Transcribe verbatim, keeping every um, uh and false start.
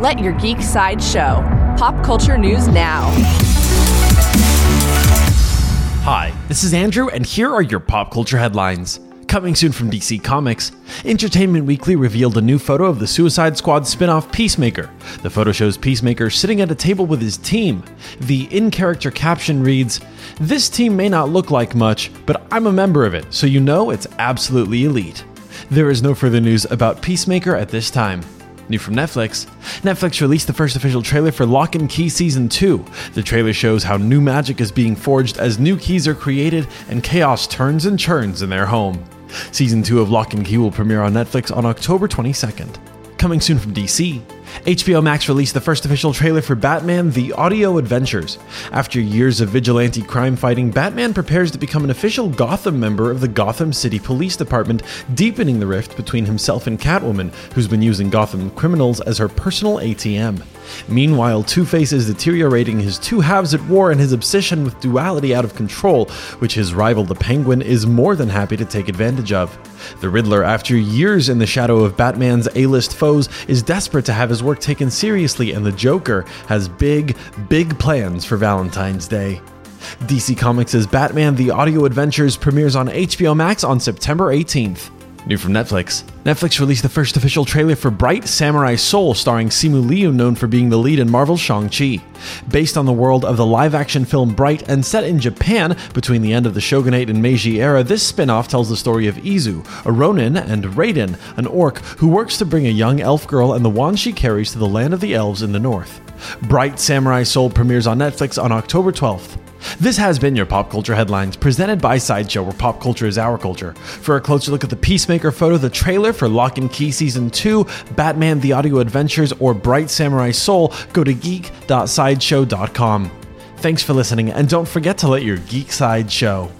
Let your geek side show. Pop culture news now. Hi, this is Andrew, and here are your pop culture headlines. Coming soon from D C Comics, Entertainment Weekly revealed a new photo of the Suicide Squad spin-off Peacemaker. The photo shows Peacemaker sitting at a table with his team. The in-character caption reads, "This team may not look like much, but I'm a member of it, so you know it's absolutely elite." There is no further news about Peacemaker at this time. New from Netflix, Netflix released the first official trailer for Locke and Key Season two. The trailer shows how new magic is being forged as new keys are created and chaos turns and churns in their home. Season two of Locke and Key will premiere on Netflix on October twenty-second. Coming soon from D C, H B O Max released the first official trailer for Batman: The Audio Adventures. After years of vigilante crime fighting, Batman prepares to become an official Gotham member of the Gotham City Police Department, deepening the rift between himself and Catwoman, who's been using Gotham criminals as her personal A T M. Meanwhile, Two-Face is deteriorating, his two halves at war, and his obsession with duality out of control, which his rival the Penguin is more than happy to take advantage of. The Riddler, after years in the shadow of Batman's A-list foes, is desperate to have his work taken seriously, and the Joker has big, big plans for Valentine's Day. D C Comics' Batman: The Audio Adventures premieres on H B O Max on September eighteenth. New from Netflix, Netflix released the first official trailer for Bright Samurai Soul, starring Simu Liu, known for being the lead in Marvel's Shang-Chi. Based on the world of the live-action film Bright and set in Japan between the end of the Shogunate and Meiji era, this spin-off tells the story of Izu, a Ronin, and Raiden, an orc who works to bring a young elf girl and the wand she carries to the land of the elves in the north. Bright Samurai Soul premieres on Netflix on October twelfth. This has been your Pop Culture Headlines, presented by Sideshow, where pop culture is our culture. For a closer look at the Peacemaker photo, the trailer for Locke and Key Season two, Batman: The Audio Adventures, or Bright Samurai Soul, go to geek dot sideshow dot com. Thanks for listening, and don't forget to let your geek side show.